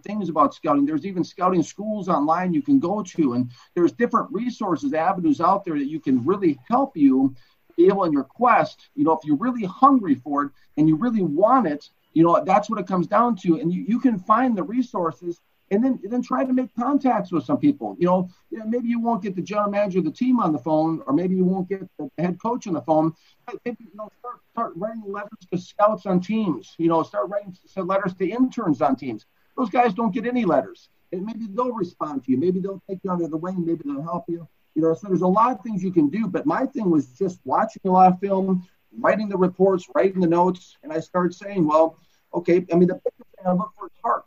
things about scouting. There's even scouting schools online you can go to, and there's different resources, avenues out there that you can really help you be able in your quest. You know, if you're really hungry for it and you really want it, you know, that's what it comes down to. And you can find the resources. And then try to make contacts with some people. You know, maybe you won't get the general manager of the team on the phone, or maybe you won't get the head coach on the phone. Maybe, you know, start writing letters to scouts on teams. You know, start writing letters to interns on teams. Those guys don't get any letters. And maybe they'll respond to you. Maybe they'll take you under the wing. Maybe they'll help you. You know, so there's a lot of things you can do. But my thing was just watching a lot of film, writing the reports, writing the notes. And I started saying, well, okay, I mean, the biggest thing I look for is heart.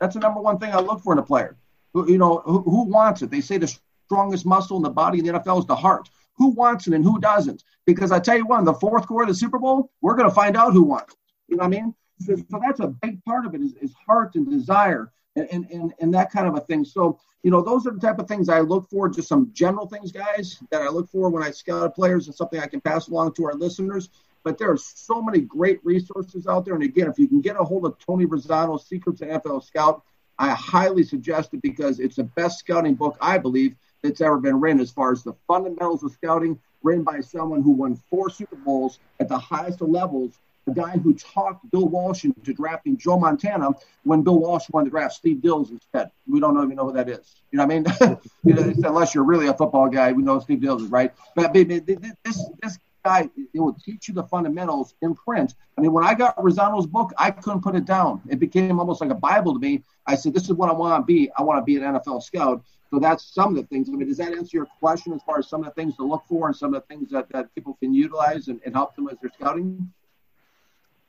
That's the number one thing I look for in a player. Who wants it? They say the strongest muscle in the body in the NFL is the heart. Who wants it and who doesn't? Because I tell you what, in the fourth quarter of the Super Bowl, we're going to find out who wants it. You know what I mean? So that's a big part of it is heart and desire and that kind of a thing. So, you know, those are the type of things I look for, just some general things, guys, that I look for when I scout players and something I can pass along to our listeners. But there are so many great resources out there. And, again, if you can get a hold of Tony Rosano's Secrets of NFL Scout, I highly suggest it because it's the best scouting book, I believe, that's ever been written as far as the fundamentals of scouting, written by someone who won 4 Super Bowls at the highest of levels, the guy who talked Bill Walsh into drafting Joe Montana when Bill Walsh wanted to draft Steve Dills instead. We don't even know who that is. You know what I mean? You know, unless you're really a football guy, we know Steve Dills is, right? But this guy, it will teach you the fundamentals in print. I mean, when I got Rosano's book, I couldn't put it down. It became almost like a Bible to me. I said, this is what I want to be. I want to be an NFL scout. So that's some of the things. I mean, does that answer your question as far as some of the things to look for and some of the things that people can utilize and help them as they're scouting?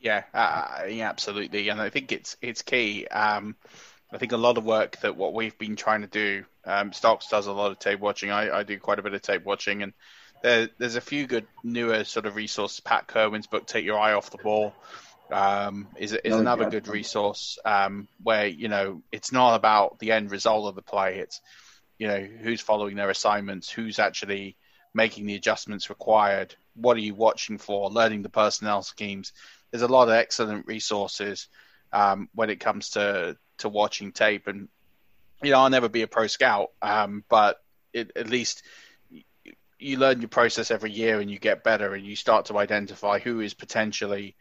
Yeah, absolutely. And I think it's key. I think a lot of work that what we've been trying to do, Stocks does a lot of tape watching. I do quite a bit of tape watching, and there's a few good newer sort of resources. Pat Kerwin's book, Take Your Eye Off the Ball, is another good resource where, you know, it's not about the end result of the play. It's, you know, who's following their assignments, who's actually making the adjustments required, what are you watching for, learning the personnel schemes. There's a lot of excellent resources when it comes to watching tape. And, you know, I'll never be a pro scout, but at least you learn your process every year and you get better and you start to identify who is potentially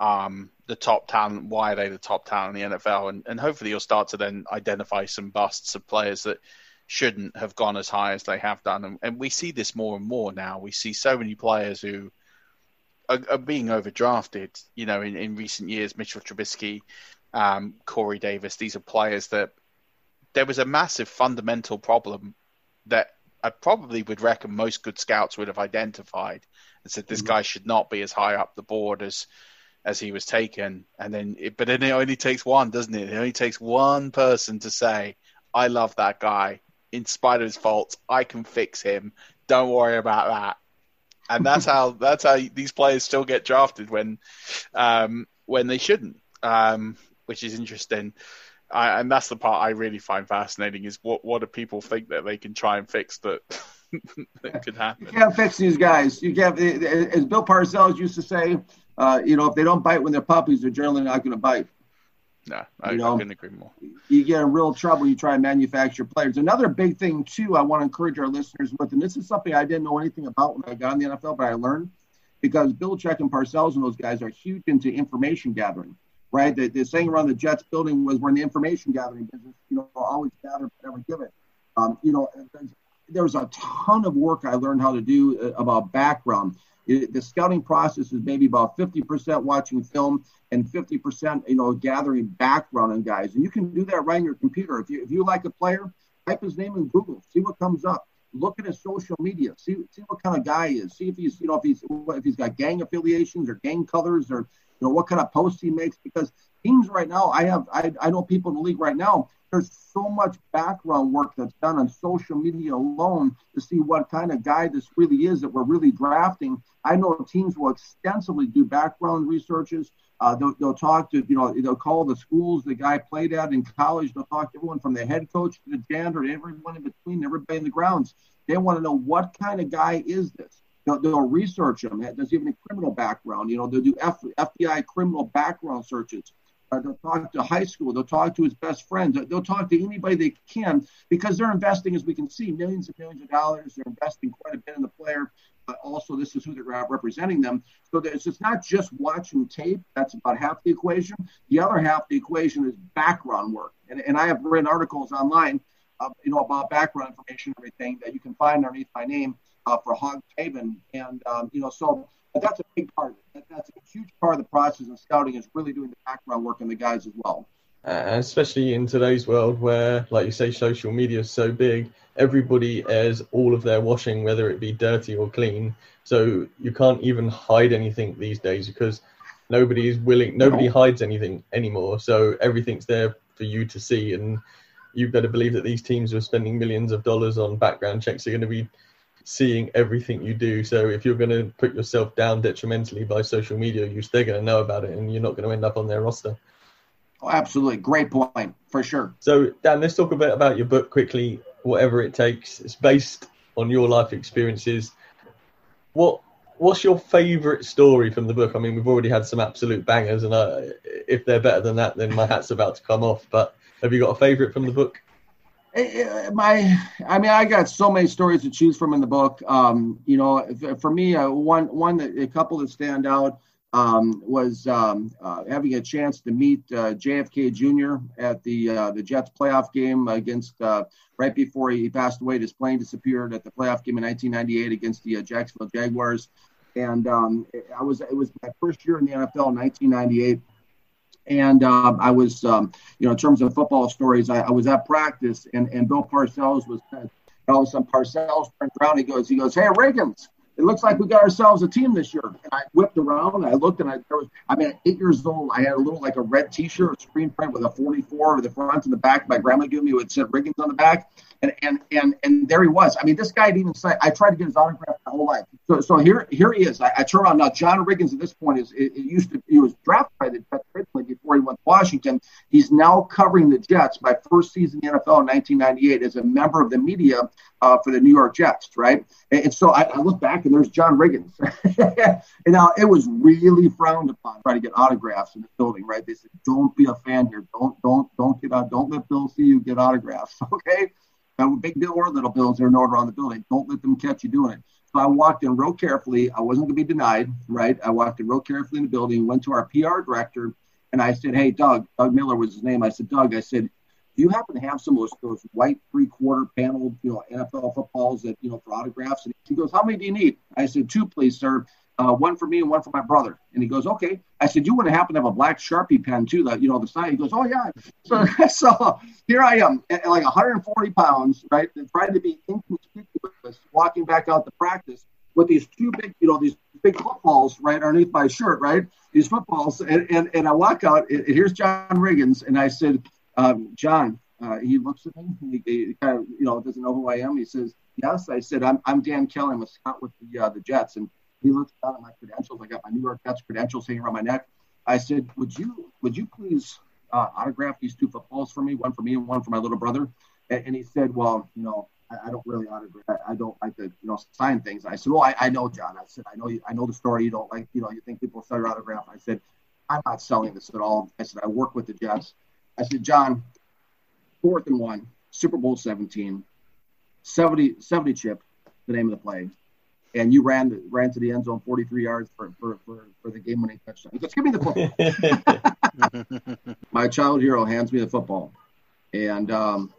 the top talent, why are they the top talent in the NFL? And hopefully you'll start to then identify some busts of players that shouldn't have gone as high as they have done. And we see this more and more now. We see so many players who are being overdrafted, you know, in recent years, Mitchell Trubisky, Corey Davis. These are players that there was a massive fundamental problem that I probably would reckon most good scouts would have identified and said this guy should not be as high up the board as he was taken. And then, but then it only takes one, doesn't it? It only takes one person to say, I love that guy. In spite of his faults, I can fix him. Don't worry about that. And that's how these players still get drafted when they shouldn't, which is interesting. And that's the part I really find fascinating is what do people think that they can try and fix that could happen? You can't fix these guys. You can't, as Bill Parcells used to say, you know, if they don't bite when they're puppies, they're generally not going to bite. No, I couldn't agree more. You get in real trouble. You try and manufacture players. Another big thing, too, I want to encourage our listeners with, and this is something I didn't know anything about when I got in the NFL, but I learned because Belichick and Parcells and those guys are huge into information gathering. Right, the saying around the Jets building was, "We're in the information gathering business. You know, always gather, but never give it." You know, there's a ton of work I learned how to do about background. The scouting process is maybe about 50% watching film and 50%, you know, gathering background on guys. And you can do that right on your computer. If you like a player, type his name in Google, see what comes up. Look at his social media, see what kind of guy he is. See if he's got gang affiliations or gang colors or you know, what kind of post he makes, because teams right now, I know people in the league right now, there's so much background work that's done on social media alone to see what kind of guy this really is that we're really drafting. I know teams will extensively do background researches. They'll talk to, you know, they'll call the schools the guy played at in college. They'll talk to everyone from the head coach to the janitor, to everyone in between, everybody in the grounds. They want to know what kind of guy is this. They'll research him. Does he have any criminal background? You know, they'll do FBI criminal background searches. They'll talk to high school. They'll talk to his best friends. They'll talk to anybody they can, because they're investing, as we can see, millions and millions of dollars. They're investing quite a bit in the player, but also this is who they're representing them. So it's not just watching tape. That's about half the equation. The other half of the equation is background work. And I have written articles online, you know, about background information and everything that you can find underneath my name for Hog Haven. And, you know, so – but that's a big part. That's a huge part of the process of scouting, is really doing the background work on the guys as well. Especially in today's world where, like you say, social media is so big, everybody airs all of their washing, whether it be dirty or clean. So you can't even hide anything these days, because nobody hides anything anymore. So everything's there for you to see. And you better believe that these teams are spending millions of dollars on background checks. They're going to be seeing everything you do. So if you're going to put yourself down detrimentally by social media use, they're going to know about it, and you're not going to end up on their roster. Oh, absolutely. Great point, for sure. So, Dan, let's talk a bit about your book quickly, Whatever It Takes. It's based on your life experiences. What's your favorite story from the book? I mean, we've already had some absolute bangers, and if they're better than that, then my hat's about to come off. But have you got a favorite from the book? I got so many stories to choose from in the book. You know, for me, a couple that stand out was having a chance to meet JFK Jr. at the Jets playoff game against right before he passed away. His plane disappeared at the playoff game in 1998 against the Jacksonville Jaguars, and it was my first year in the NFL in 1998. And I was, you know, in terms of football stories, I was at practice, and Bill Parcells was, all of a sudden Parcells turned around. He goes, "Hey, Riggins, it looks like we got ourselves a team this year." And I whipped around, I looked, and I mean, at 8 years old, I had a little like a red T-shirt, a screen print with a 44 over the front and the back. My grandma gave me, it said Riggins on the back, and there he was. I mean, this guy didn't even say. I tried to get his autograph my whole life. So here he is. I turn around now. John Riggins at this point he was drafted by the Jets originally before he went to Washington. He's now covering the Jets. My first season in the NFL in 1998 as a member of the media for the New York Jets, right? And so I look back, and there's John Riggins. And now it was really frowned upon trying to get autographs in the building, right? They said, "Don't be a fan here. Don't get out. Don't let Bill see you get autographs, okay?" Big Bill or little Bills, they're in order on the building. Don't let them catch you doing it. So I walked in real carefully. I wasn't going to be denied, right? I walked in real carefully in the building, went to our PR director, and I said, "Hey, Doug Miller was his name. I said, "Doug," I said, "do you happen to have some of those white three-quarter panel, you know, NFL footballs that, you know, for autographs?" And he goes, "How many do you need?" I said, "Two, please, sir. One for me and one for my brother." And he goes, "Okay." I said, "You wouldn't happen to have a black Sharpie pen too, that, you know, the sign?" He goes, "Oh yeah." So here I am at like 140 pounds, right? Trying to be inconspicuous, walking back out to practice with these two big, you know, these big footballs right underneath my shirt, right? These footballs. And I walk out, and here's John Riggins. And I said, "John," he looks at me, he kind of, you know, doesn't know who I am. He says, "Yes." I said, I'm Dan Kelly. I'm a scout with the Jets. And he looks down at my credentials. I got my New York Jets credentials hanging around my neck. I said, "Would you please autograph these two footballs for me, one for me and one for my little brother?" And he said, "Well, you know, I don't really autograph. I don't like to, you know, sign things." I said, "Well, I know, John." I said, "I know the story. You don't like, you know, you think people sell your autograph." I said, "I'm not selling this at all." I said, "I work with the Jets." I said, "John, 4th and 1, Super Bowl 17, 70 chip, the name of the play. And you ran to the end zone 43 yards for the game-winning touchdown." He goes, "Give me the football." My childhood hero hands me the football. And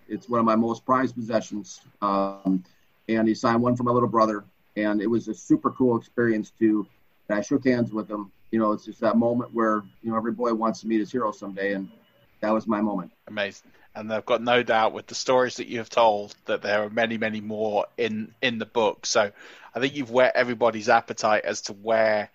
it's one of my most prized possessions. And he signed one for my little brother. And it was a super cool experience, too. And I shook hands with him. You know, it's just that moment where, you know, every boy wants to meet his hero someday. And that was my moment. Amazing. And I've got no doubt with the stories that you have told that there are many, many more in the book. So I think you've whet everybody's appetite as to where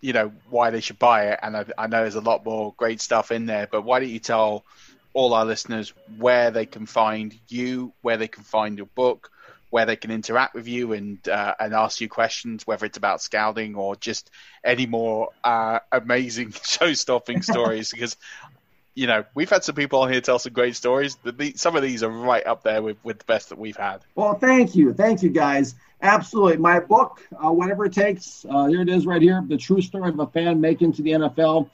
you know, why they should buy it. And I know there's a lot more great stuff in there, but why don't you tell all our listeners where they can find you, where they can find your book, where they can interact with you and ask you questions, whether it's about scouting or just any more amazing show-stopping stories. Because, you know, we've had some people on here tell some great stories. Some of these are right up there with the best that we've had. Well, thank you. Thank you, guys. Absolutely. My book, Whatever It Takes, here it is right here, The True Story of a Fan Making to the NFL.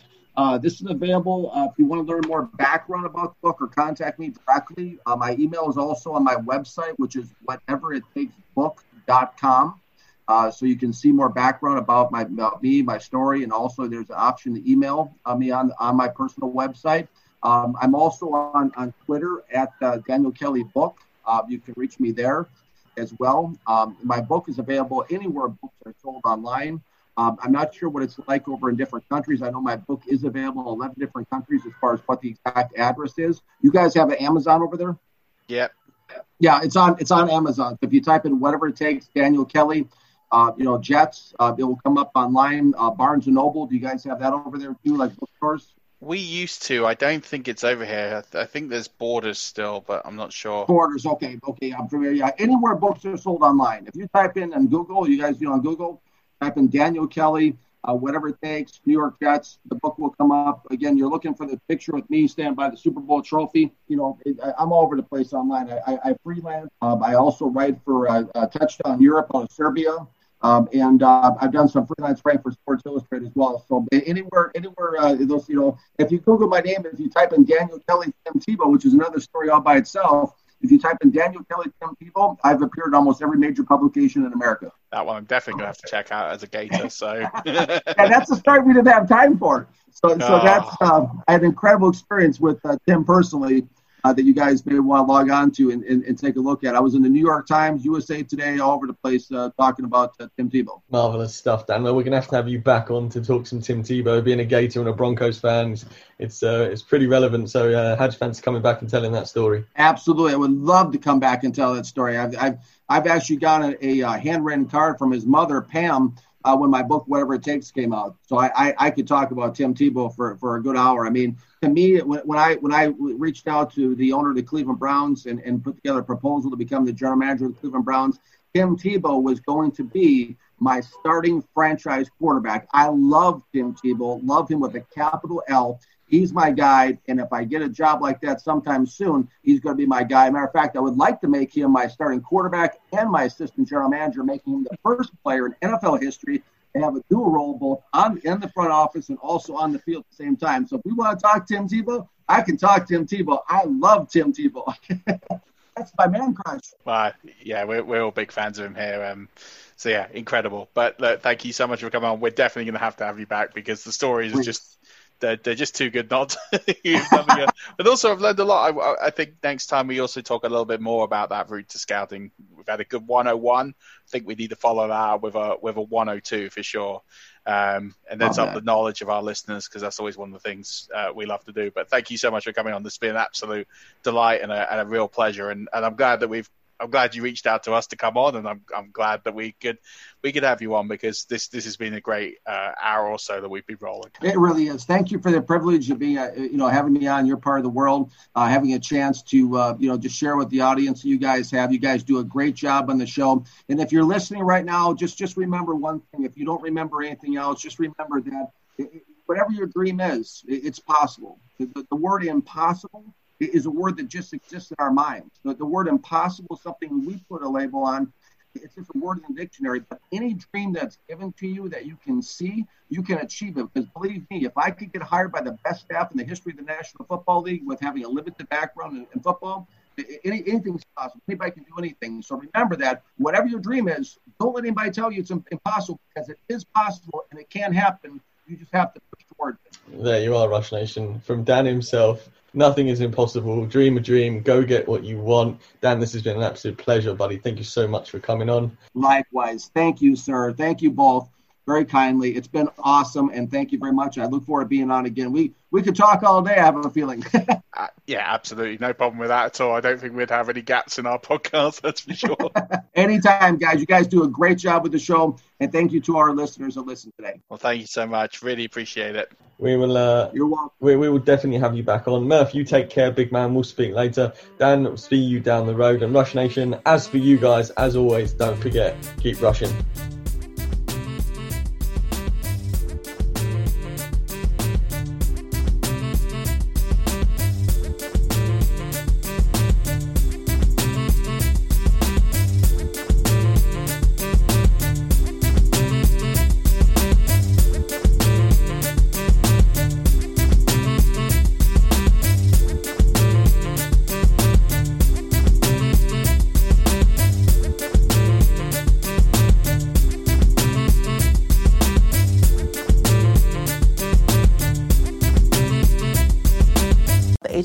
This is available. If you want to learn more background about the book or contact me directly, my email is also on my website, which is whateverittakesbook.com. So you can see more background about me, my story, and also there's an option to email me on my personal website. I'm also on Twitter at Daniel Kelly Book. You can reach me there as well. My book is available anywhere books are sold online. I'm not sure what it's like over in different countries. I know my book is available in 11 different countries as far as what the exact address is. You guys have an Amazon over there? Yeah. Yeah, it's on Amazon. If you type in Whatever It Takes, Daniel Kelly, Jets, it will come up online. Barnes & Noble, do you guys have that over there too, like bookstores? We used to. I don't think it's over here. I think there's Borders still, but I'm not sure. Borders, okay. I'm familiar. Yeah, anywhere books are sold online. If you type in on Google, you guys on Google, type in Daniel Kelly, Whatever It Takes, New York Jets. The book will come up. Again, you're looking for the picture with me standing by the Super Bowl trophy. I'm all over the place online. I freelance. I also write for Touchdown Europe out of Serbia. And I've done some freelance writing for Sports Illustrated as well. So anywhere, those, if you Google my name, if you type in Daniel Kelly, Tim Tebow, which is another story all by itself, if you type in Daniel Kelly, Tim Tebow, I've appeared in almost every major publication in America. That one I'm definitely going to have to check out as a Gator. So yeah, that's a story we didn't have time for. So that's I had an incredible experience with Tim personally that you guys may want to log on to and take a look at. I was in the New York Times, USA Today, all over the place talking about Tim Tebow. Marvelous stuff, Dan. Well, we're going to have you back on to talk some Tim Tebow. Being a Gator and a Broncos fan, it's pretty relevant. So how'd you fancy coming back and telling that story? Absolutely. I would love to come back and tell that story. I've actually got a handwritten card from his mother, Pam, when my book, Whatever It Takes, came out. So I could talk about Tim Tebow for a good hour. I mean, to me, when I reached out to the owner of the Cleveland Browns and put together a proposal to become the general manager of the Cleveland Browns, Tim Tebow was going to be my starting franchise quarterback. I love Tim Tebow, love him with a capital L. He's my guy, and if I get a job like that sometime soon, he's going to be my guy. Matter of fact, I would like to make him my starting quarterback and my assistant general manager, making him the first player in NFL history to have a dual role both in the front office and also on the field at the same time. So if we want to talk Tim Tebow, I can talk Tim Tebow. I love Tim Tebow. That's my man crush. Yeah, we're all big fans of him here. So, yeah, incredible. But, look, thank you so much for coming on. We're definitely going to have you back because the stories are just – They're just too good not to. But also, I've learned a lot. I think next time we also talk a little bit more about that route to scouting. We've had a good 101. I think we need to follow that with a 102 for sure. And that's up the knowledge of our listeners because that's always one of the things we love to do. But thank you so much for coming on. This has been an absolute delight and a real pleasure. And I'm glad that I'm glad you reached out to us to come on, and I'm glad that we could have you on because this has been a great hour or so that we've been rolling. It really is. Thank you for the privilege of being, having me on your part of the world, having a chance to, just share with the audience you guys have. You guys do a great job on the show, and if you're listening right now, just remember one thing. If you don't remember anything else, just remember that whatever your dream is, it's possible. The word impossible is a word that just exists in our minds. The word impossible is something we put a label on. It's just a word in the dictionary. But any dream that's given to you that you can see, you can achieve it. Because believe me, if I could get hired by the best staff in the history of the National Football League with having a limited background in football, anything's possible. Anybody can do anything. So remember that whatever your dream is, don't let anybody tell you it's impossible because it is possible and it can happen. You just have to push towards it. There you are, Rush Nation. From Dan himself, nothing is impossible. Dream a dream. Go get what you want. Dan, this has been an absolute pleasure, buddy. Thank you so much for coming on. Likewise. Thank you, sir. Thank you both. very kindly. It's been awesome, and thank you very much. I look forward to being on again. We could talk all day, I have a feeling. Yeah, absolutely. No problem with that at all. I don't think we'd have any gaps in our podcast, that's for sure. Anytime, guys. You guys do a great job with the show, and thank you to our listeners who listen today. Well, thank you so much. Really appreciate it. We will. You're welcome. We will definitely have you back on. Murph, you take care, big man. We'll speak later. Dan, we'll see you down the road. And Rush Nation, as for you guys, as always, don't forget, keep rushing.